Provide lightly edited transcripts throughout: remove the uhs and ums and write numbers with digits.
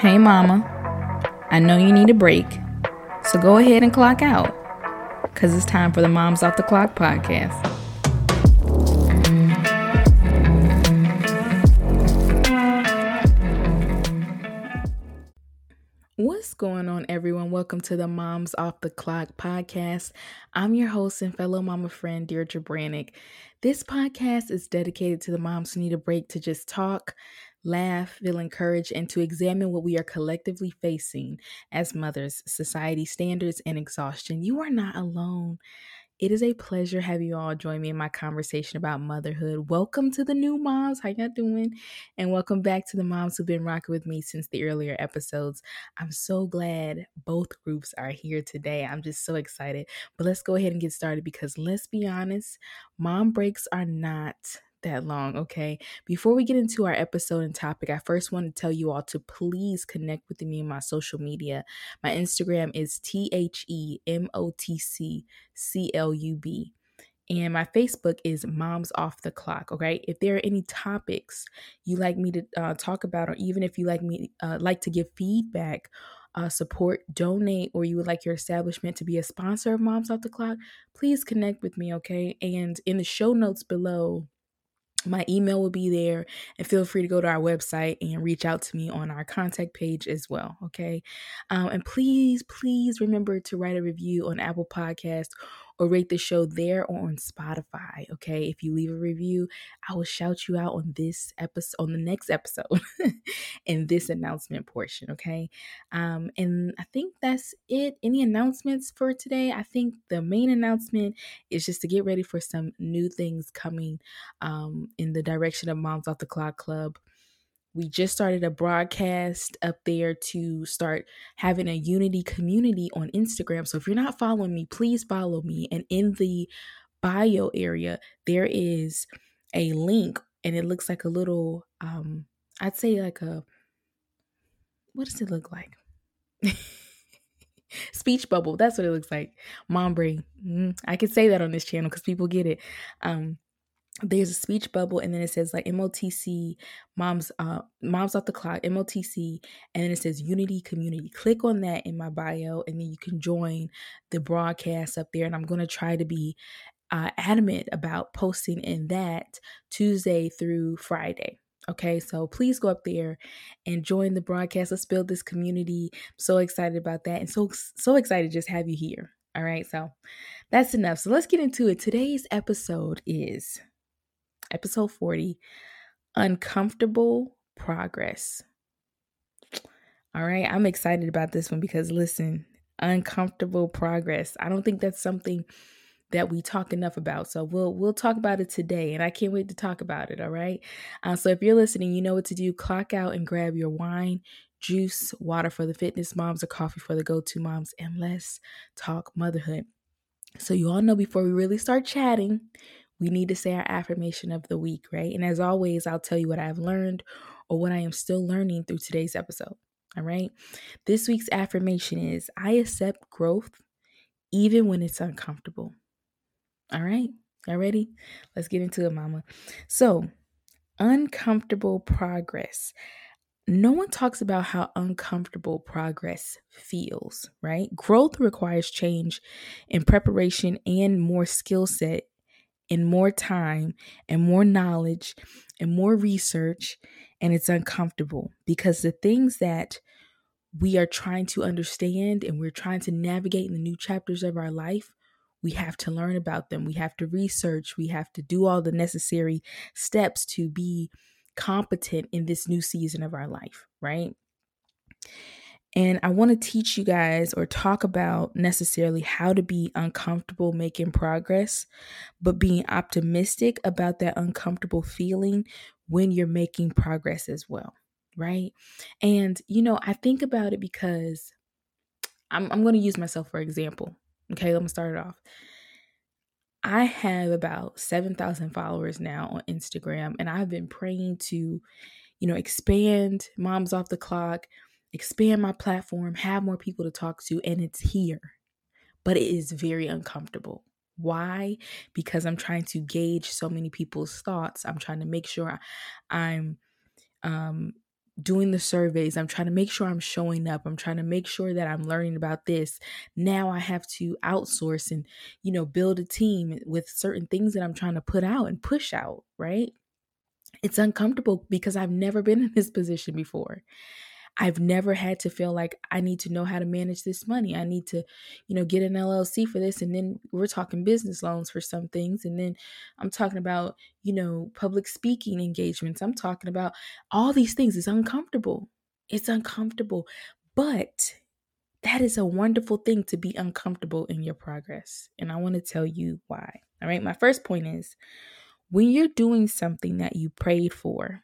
Hey mama, I know you need a break, so go ahead and clock out, because it's time for the Moms Off the Clock podcast. What's going on, everyone? Welcome to the Moms Off the Clock podcast. I'm your host and fellow mama friend, Deirdre Brannock. This podcast is dedicated to the moms who need a break to just talk, laugh, feel encouraged, and to examine what we are collectively facing as mothers, society standards, and exhaustion. You are not alone. It is a pleasure having you all join me in my conversation about motherhood. Welcome to the new moms. How y'all doing? And welcome back to the moms who've been rocking with me since the earlier episodes. I'm so glad both groups are here today. I'm just so excited. But let's go ahead and get started, because let's be honest, mom breaks are not that long, okay? Before we get into our episode and topic, I first want to tell you all to please connect with me on my social media. My Instagram is TheMOTCCLUB. And my Facebook is Moms Off the Clock, okay? If there are any topics you like me to talk about, or even if you like me like to give feedback, support, donate, or you would like your establishment to be a sponsor of Moms Off the Clock, please connect with me, okay? And in the show notes below, my email will be there, and feel free to go to our website and reach out to me on our contact page as well, okay? And please remember to write a review on Apple Podcasts or rate the show there or on Spotify, okay? If you leave a review, I will shout you out on this episode, on the next episode, in this announcement portion, okay? And I think that's it. Any announcements for today? I think the main announcement is just to get ready for some new things coming in the direction of Moms Off the Clock Club. We just started a broadcast up there to start having a unity community on Instagram. So if you're not following me, please follow me. And in the bio area, there is a link, and it looks like a little, I'd say like a, what does it look like? Speech bubble. That's what it looks like. Mom brain. I can say that on this channel because people get it. There's a speech bubble, and then it says like MOTC, Moms Off the Clock, MOTC, and then it says Unity Community. Click on that in my bio, and then you can join the broadcast up there. And I'm going to try to be adamant about posting in that Tuesday through Friday. Okay, so please go up there and join the broadcast. Let's build this community. I'm so excited about that, and so excited to just have you here. All right, so that's enough. So let's get into it. Today's episode is Episode 40, Uncomfortable Progress. All right, I'm excited about this one because, listen, uncomfortable progress. I don't think that's something that we talk enough about. So we'll talk about it today, and I can't wait to talk about it, all right? So if you're listening, you know what to do. Clock out and grab your wine, juice, water for the fitness moms, or coffee for the go-to moms, and let's talk motherhood. So you all know, before we really start chatting, we need to say our affirmation of the week, right? And as always, I'll tell you what I've learned or what I am still learning through today's episode, all right? This week's affirmation is, I accept growth even when it's uncomfortable. All right, y'all ready? Let's get into it, mama. So, uncomfortable progress. No one talks about how uncomfortable progress feels, right? Growth requires change in preparation and more skill set, and more time, and more knowledge, and more research, and it's uncomfortable because the things that we are trying to understand and we're trying to navigate in the new chapters of our life, we have to learn about them. We have to research. We have to do all the necessary steps to be competent in this new season of our life, right? And I want to teach you guys, or talk about necessarily, how to be uncomfortable making progress, but being optimistic about that uncomfortable feeling when you're making progress as well, right? And, you know, I think about it because I'm going to use myself for example. Okay, let me start it off. I have about 7,000 followers now on Instagram, and I've been praying to, you know, expand Moms Off the Clock, expand my platform, have more people to talk to, and it's here. But it is very uncomfortable. Why? Because I'm trying to gauge so many people's thoughts. I'm trying to make sure I'm doing the surveys. I'm trying to make sure I'm showing up. I'm trying to make sure that I'm learning about this. Now I have to outsource and, you know, build a team with certain things that I'm trying to put out and push out, right? It's uncomfortable because I've never been in this position before. I've never had to feel like I need to know how to manage this money. I need to, you know, get an LLC for this. And then we're talking business loans for some things. And then I'm talking about, you know, public speaking engagements. I'm talking about all these things. It's uncomfortable. It's uncomfortable. But that is a wonderful thing, to be uncomfortable in your progress. And I want to tell you why. All right. My first point is, when you're doing something that you prayed for,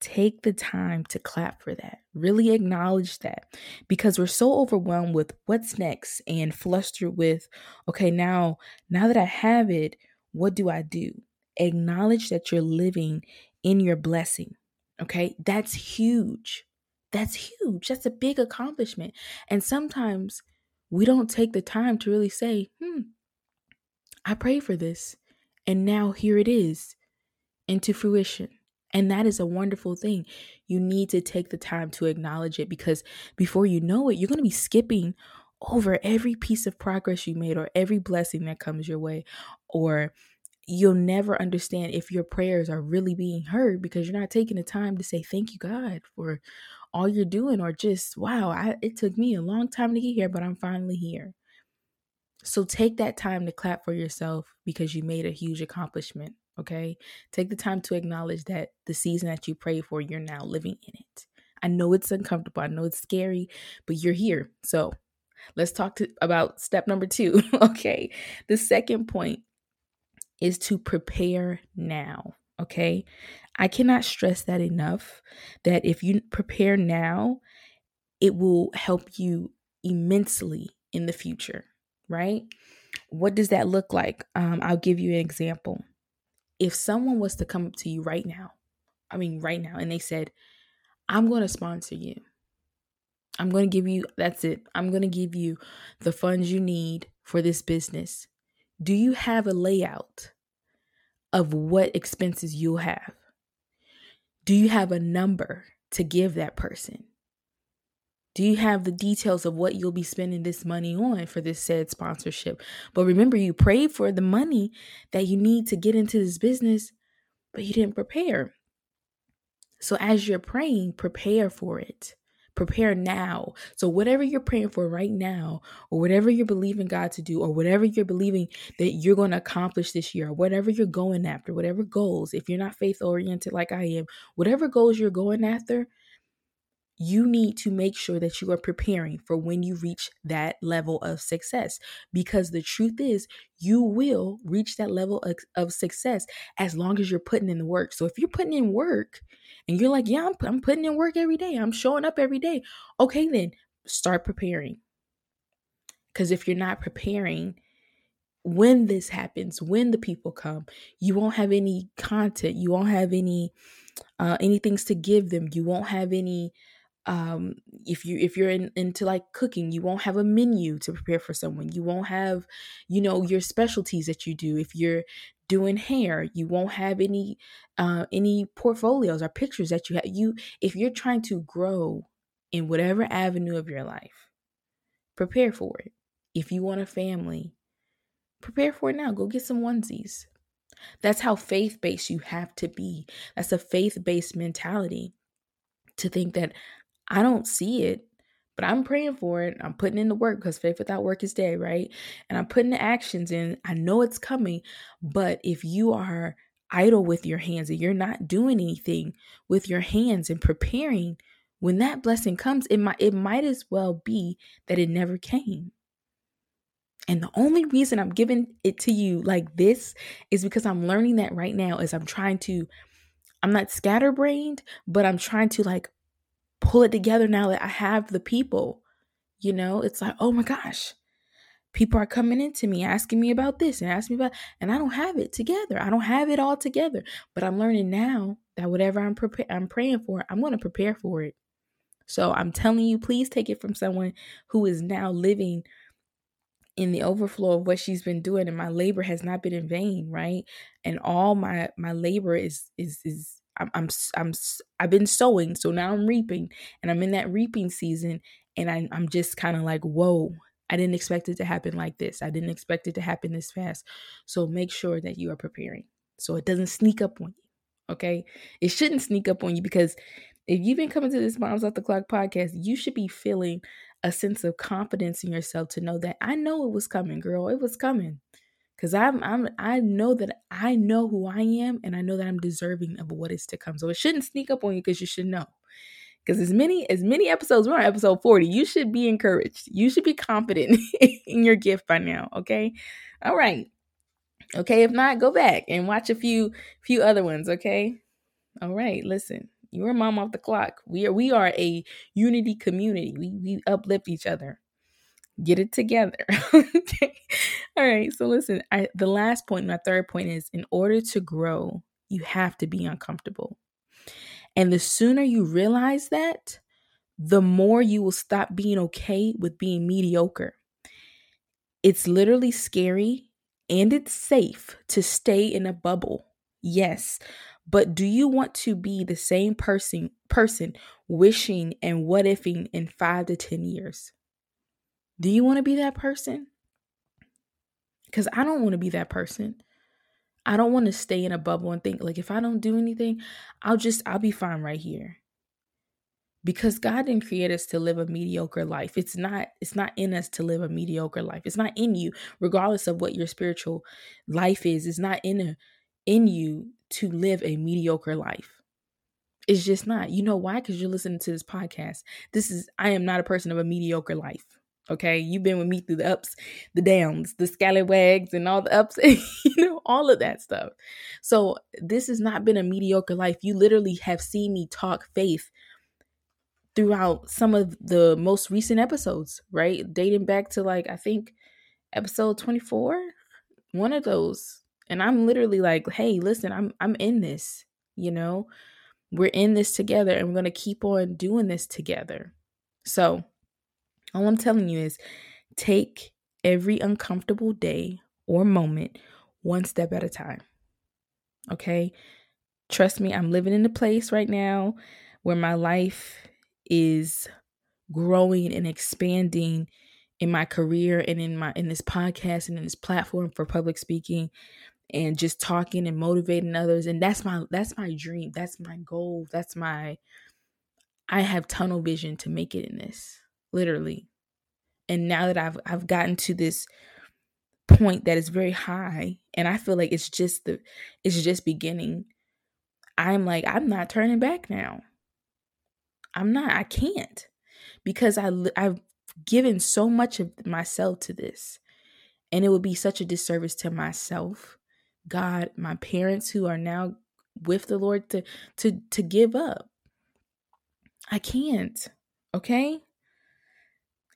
take the time to clap for that. Really acknowledge that, because we're so overwhelmed with what's next and flustered with, okay, now that I have it, what do I do? Acknowledge that you're living in your blessing. Okay, that's huge. That's huge. That's a big accomplishment. And sometimes we don't take the time to really say, I prayed for this and now here it is into fruition. And that is a wonderful thing. You need to take the time to acknowledge it, because before you know it, you're going to be skipping over every piece of progress you made or every blessing that comes your way. Or you'll never understand if your prayers are really being heard, because you're not taking the time to say, thank you, God, for all you're doing, or just, wow, it took me a long time to get here, but I'm finally here. So take that time to clap for yourself, because you made a huge accomplishment. Okay, take the time to acknowledge that the season that you prayed for, you're now living in it. I know it's uncomfortable. I know it's scary, but you're here. So let's talk about step number 2. Okay, the second point is to prepare now. Okay, I cannot stress that enough, that if you prepare now, it will help you immensely in the future, right? What does that look like? I'll give you an example. If someone was to come up to you right now, and they said, I'm going to sponsor you. I'm going to give you, that's it. I'm going to give you the funds you need for this business. Do you have a layout of what expenses you'll have? Do you have a number to give that person? Do you have the details of what you'll be spending this money on for this said sponsorship? But remember, you prayed for the money that you need to get into this business, but you didn't prepare. So as you're praying, prepare for it. Prepare now. So whatever you're praying for right now, or whatever you're believing God to do, or whatever you're believing that you're going to accomplish this year, whatever you're going after, whatever goals, if you're not faith oriented like I am, whatever goals you're going after, you need to make sure that you are preparing for when you reach that level of success, because the truth is, you will reach that level of success as long as you're putting in the work. So if you're putting in work and you're like, yeah, I'm putting in work every day, I'm showing up every day. Okay, then start preparing. Because if you're not preparing, when this happens, when the people come, you won't have any content. You won't have any things to give them. You won't have any. If you're into like cooking, you won't have a menu to prepare for someone. You won't have, you know, your specialties that you do. If you're doing hair, you won't have any portfolios or pictures that you have. If you're trying to grow in whatever avenue of your life, prepare for it. If you want a family, prepare for it now. Go get some onesies. That's how faith-based you have to be. That's a faith-based mentality, to think that I don't see it, but I'm praying for it. I'm putting in the work, because faith without work is dead, right? And I'm putting the actions in. I know it's coming, but if you are idle with your hands and you're not doing anything with your hands and preparing, when that blessing comes, it might as well be that it never came. And the only reason I'm giving it to you like this is because I'm learning that right now, as I'm not scatterbrained, but I'm trying to like pull it together now that I have the people. You know, it's like, oh my gosh, people are coming into me asking me about this and and I don't have it together. I don't have it all together, but I'm learning now that whatever I'm praying for, I'm going to prepare for it. So I'm telling you, please take it from someone who is now living in the overflow of what she's been doing, and my labor has not been in vain, right? And all my labor is I've been sowing, so now I'm reaping, and I'm in that reaping season, and I'm just kind of like, whoa, I didn't expect it to happen like this. I didn't expect it to happen this fast. So make sure that you are preparing so it doesn't sneak up on you. Okay. It shouldn't sneak up on you, because if you've been coming to this Moms Off the Clock podcast, you should be feeling a sense of confidence in yourself to know that I know it was coming, girl. It was coming. Cause I know that I know who I am, and I know that I'm deserving of what is to come. So it shouldn't sneak up on you, because you should know. Because as many episodes, we're on episode 40, you should be encouraged. You should be confident in your gift by now. Okay. All right. Okay. If not, go back and watch a few other ones. Okay. All right. Listen, you're a mom off the clock. We are a unity community. We uplift each other. Get it together. Okay. All right. So listen, the last point, my third point is, in order to grow, you have to be uncomfortable. And the sooner you realize that, the more you will stop being okay with being mediocre. It's literally scary, and it's safe to stay in a bubble. Yes. But do you want to be the same person wishing and what ifing in 5 to 10 years? Do you want to be that person? Because I don't want to be that person. I don't want to stay in a bubble and think like, if I don't do anything, I'll be fine right here. Because God didn't create us to live a mediocre life. It's not in us to live a mediocre life. It's not in you, regardless of what your spiritual life is. It's not in you to live a mediocre life. It's just not. You know why? Because you're listening to this podcast. I am not a person of a mediocre life. Okay, you've been with me through the ups, the downs, the scallywags, and all the ups, all of that stuff. So this has not been a mediocre life. You literally have seen me talk faith throughout some of the most recent episodes, right? Dating back to I think episode 24, one of those. And I'm literally like, hey, listen, I'm in this, we're in this together, and we're going to keep on doing this together. So all I'm telling you is, take every uncomfortable day or moment one step at a time. Okay? Trust me, I'm living in a place right now where my life is growing and expanding in my career, and in this podcast, and in this platform for public speaking, and just talking and motivating others. And that's my dream. That's my goal. I have tunnel vision to make it in this. Literally. And now that I've gotten to this point that is very high, and I feel like it's just beginning, I'm not turning back now. I can't, because I've given so much of myself to this, and it would be such a disservice to myself, God, my parents who are now with the Lord, to give up. I can't. Okay.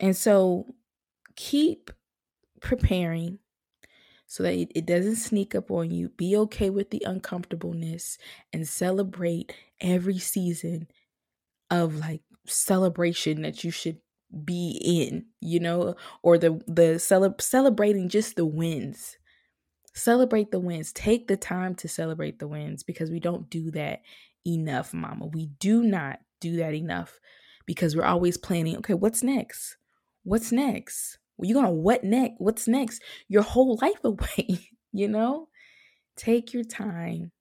And so keep preparing so that it doesn't sneak up on you. Be okay with the uncomfortableness, and celebrate every season of celebration that you should be in, or celebrating just the wins. Celebrate the wins. Take the time to celebrate the wins, because we don't do that enough, mama. We do not do that enough, because we're always planning, okay, what's next? What's next? Well, you're going to what next? What's next? Your whole life away, Take your time.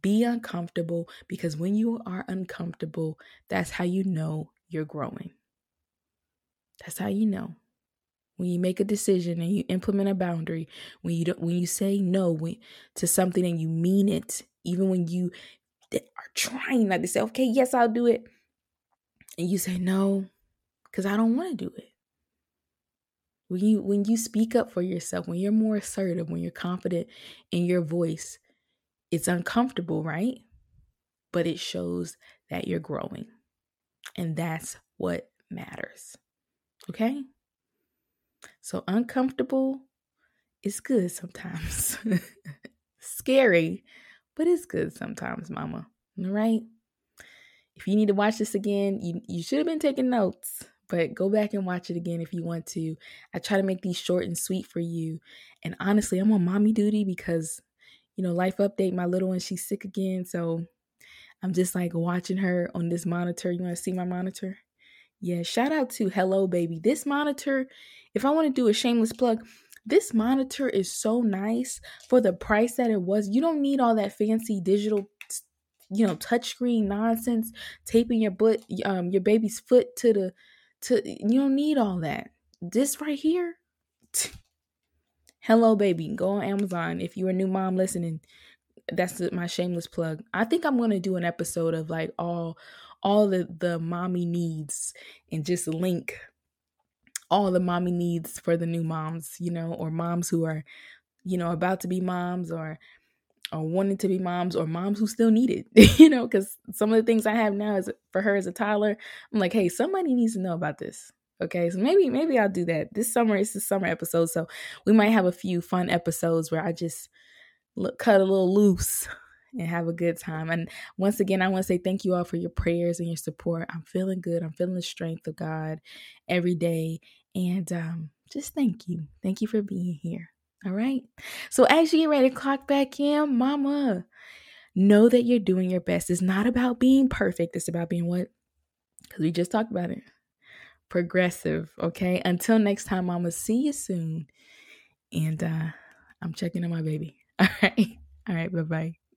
Be uncomfortable, because when you are uncomfortable, that's how you know you're growing. That's how you know. When you make a decision and you implement a boundary, when you say no to something and you mean it, even when you are trying not to say, okay, yes, I'll do it, and you say no, because I don't want to do it. When you speak up for yourself, when you're more assertive, when you're confident in your voice, it's uncomfortable, right? But it shows that you're growing. And that's what matters. Okay? So uncomfortable is good sometimes. Scary, but it's good sometimes, mama. All right? If you need to watch this again, you should have been taking notes, but go back and watch it again if you want to. I try to make these short and sweet for you. And honestly, I'm on mommy duty because, life update, my little one, she's sick again. So I'm just like watching her on this monitor. You want to see my monitor? Yeah, shout out to Hello Baby. This monitor, if I want to do a shameless plug, this monitor is so nice for the price that it was. You don't need all that fancy digital, you know, touchscreen nonsense, taping your baby's foot to the, you don't need all that. This right here, Hello Baby, go on Amazon. If you're a new mom listening, that's my shameless plug. I think I'm going to do an episode of like all the mommy needs and just link all the mommy needs for the new moms, you know, or moms who are, you know, about to be moms or wanting to be moms or moms who still need it, you know, because some of the things I have now is for her as a toddler. I'm like, hey, somebody needs to know about this. Okay, so maybe I'll do that this summer. It's a summer episode, so we might have a few fun episodes where I just cut a little loose and have a good time. And once again, I want to say thank you all for your prayers and your support. I'm feeling good. I'm feeling the strength of God every day. And just thank you. Thank you for being here. All right. So as you get ready to clock back in, mama, know that you're doing your best. It's not about being perfect. It's about being what? Because we just talked about it. Progressive. Okay. Until next time, mama, see you soon. And I'm checking on my baby. All right. All right. Bye-bye.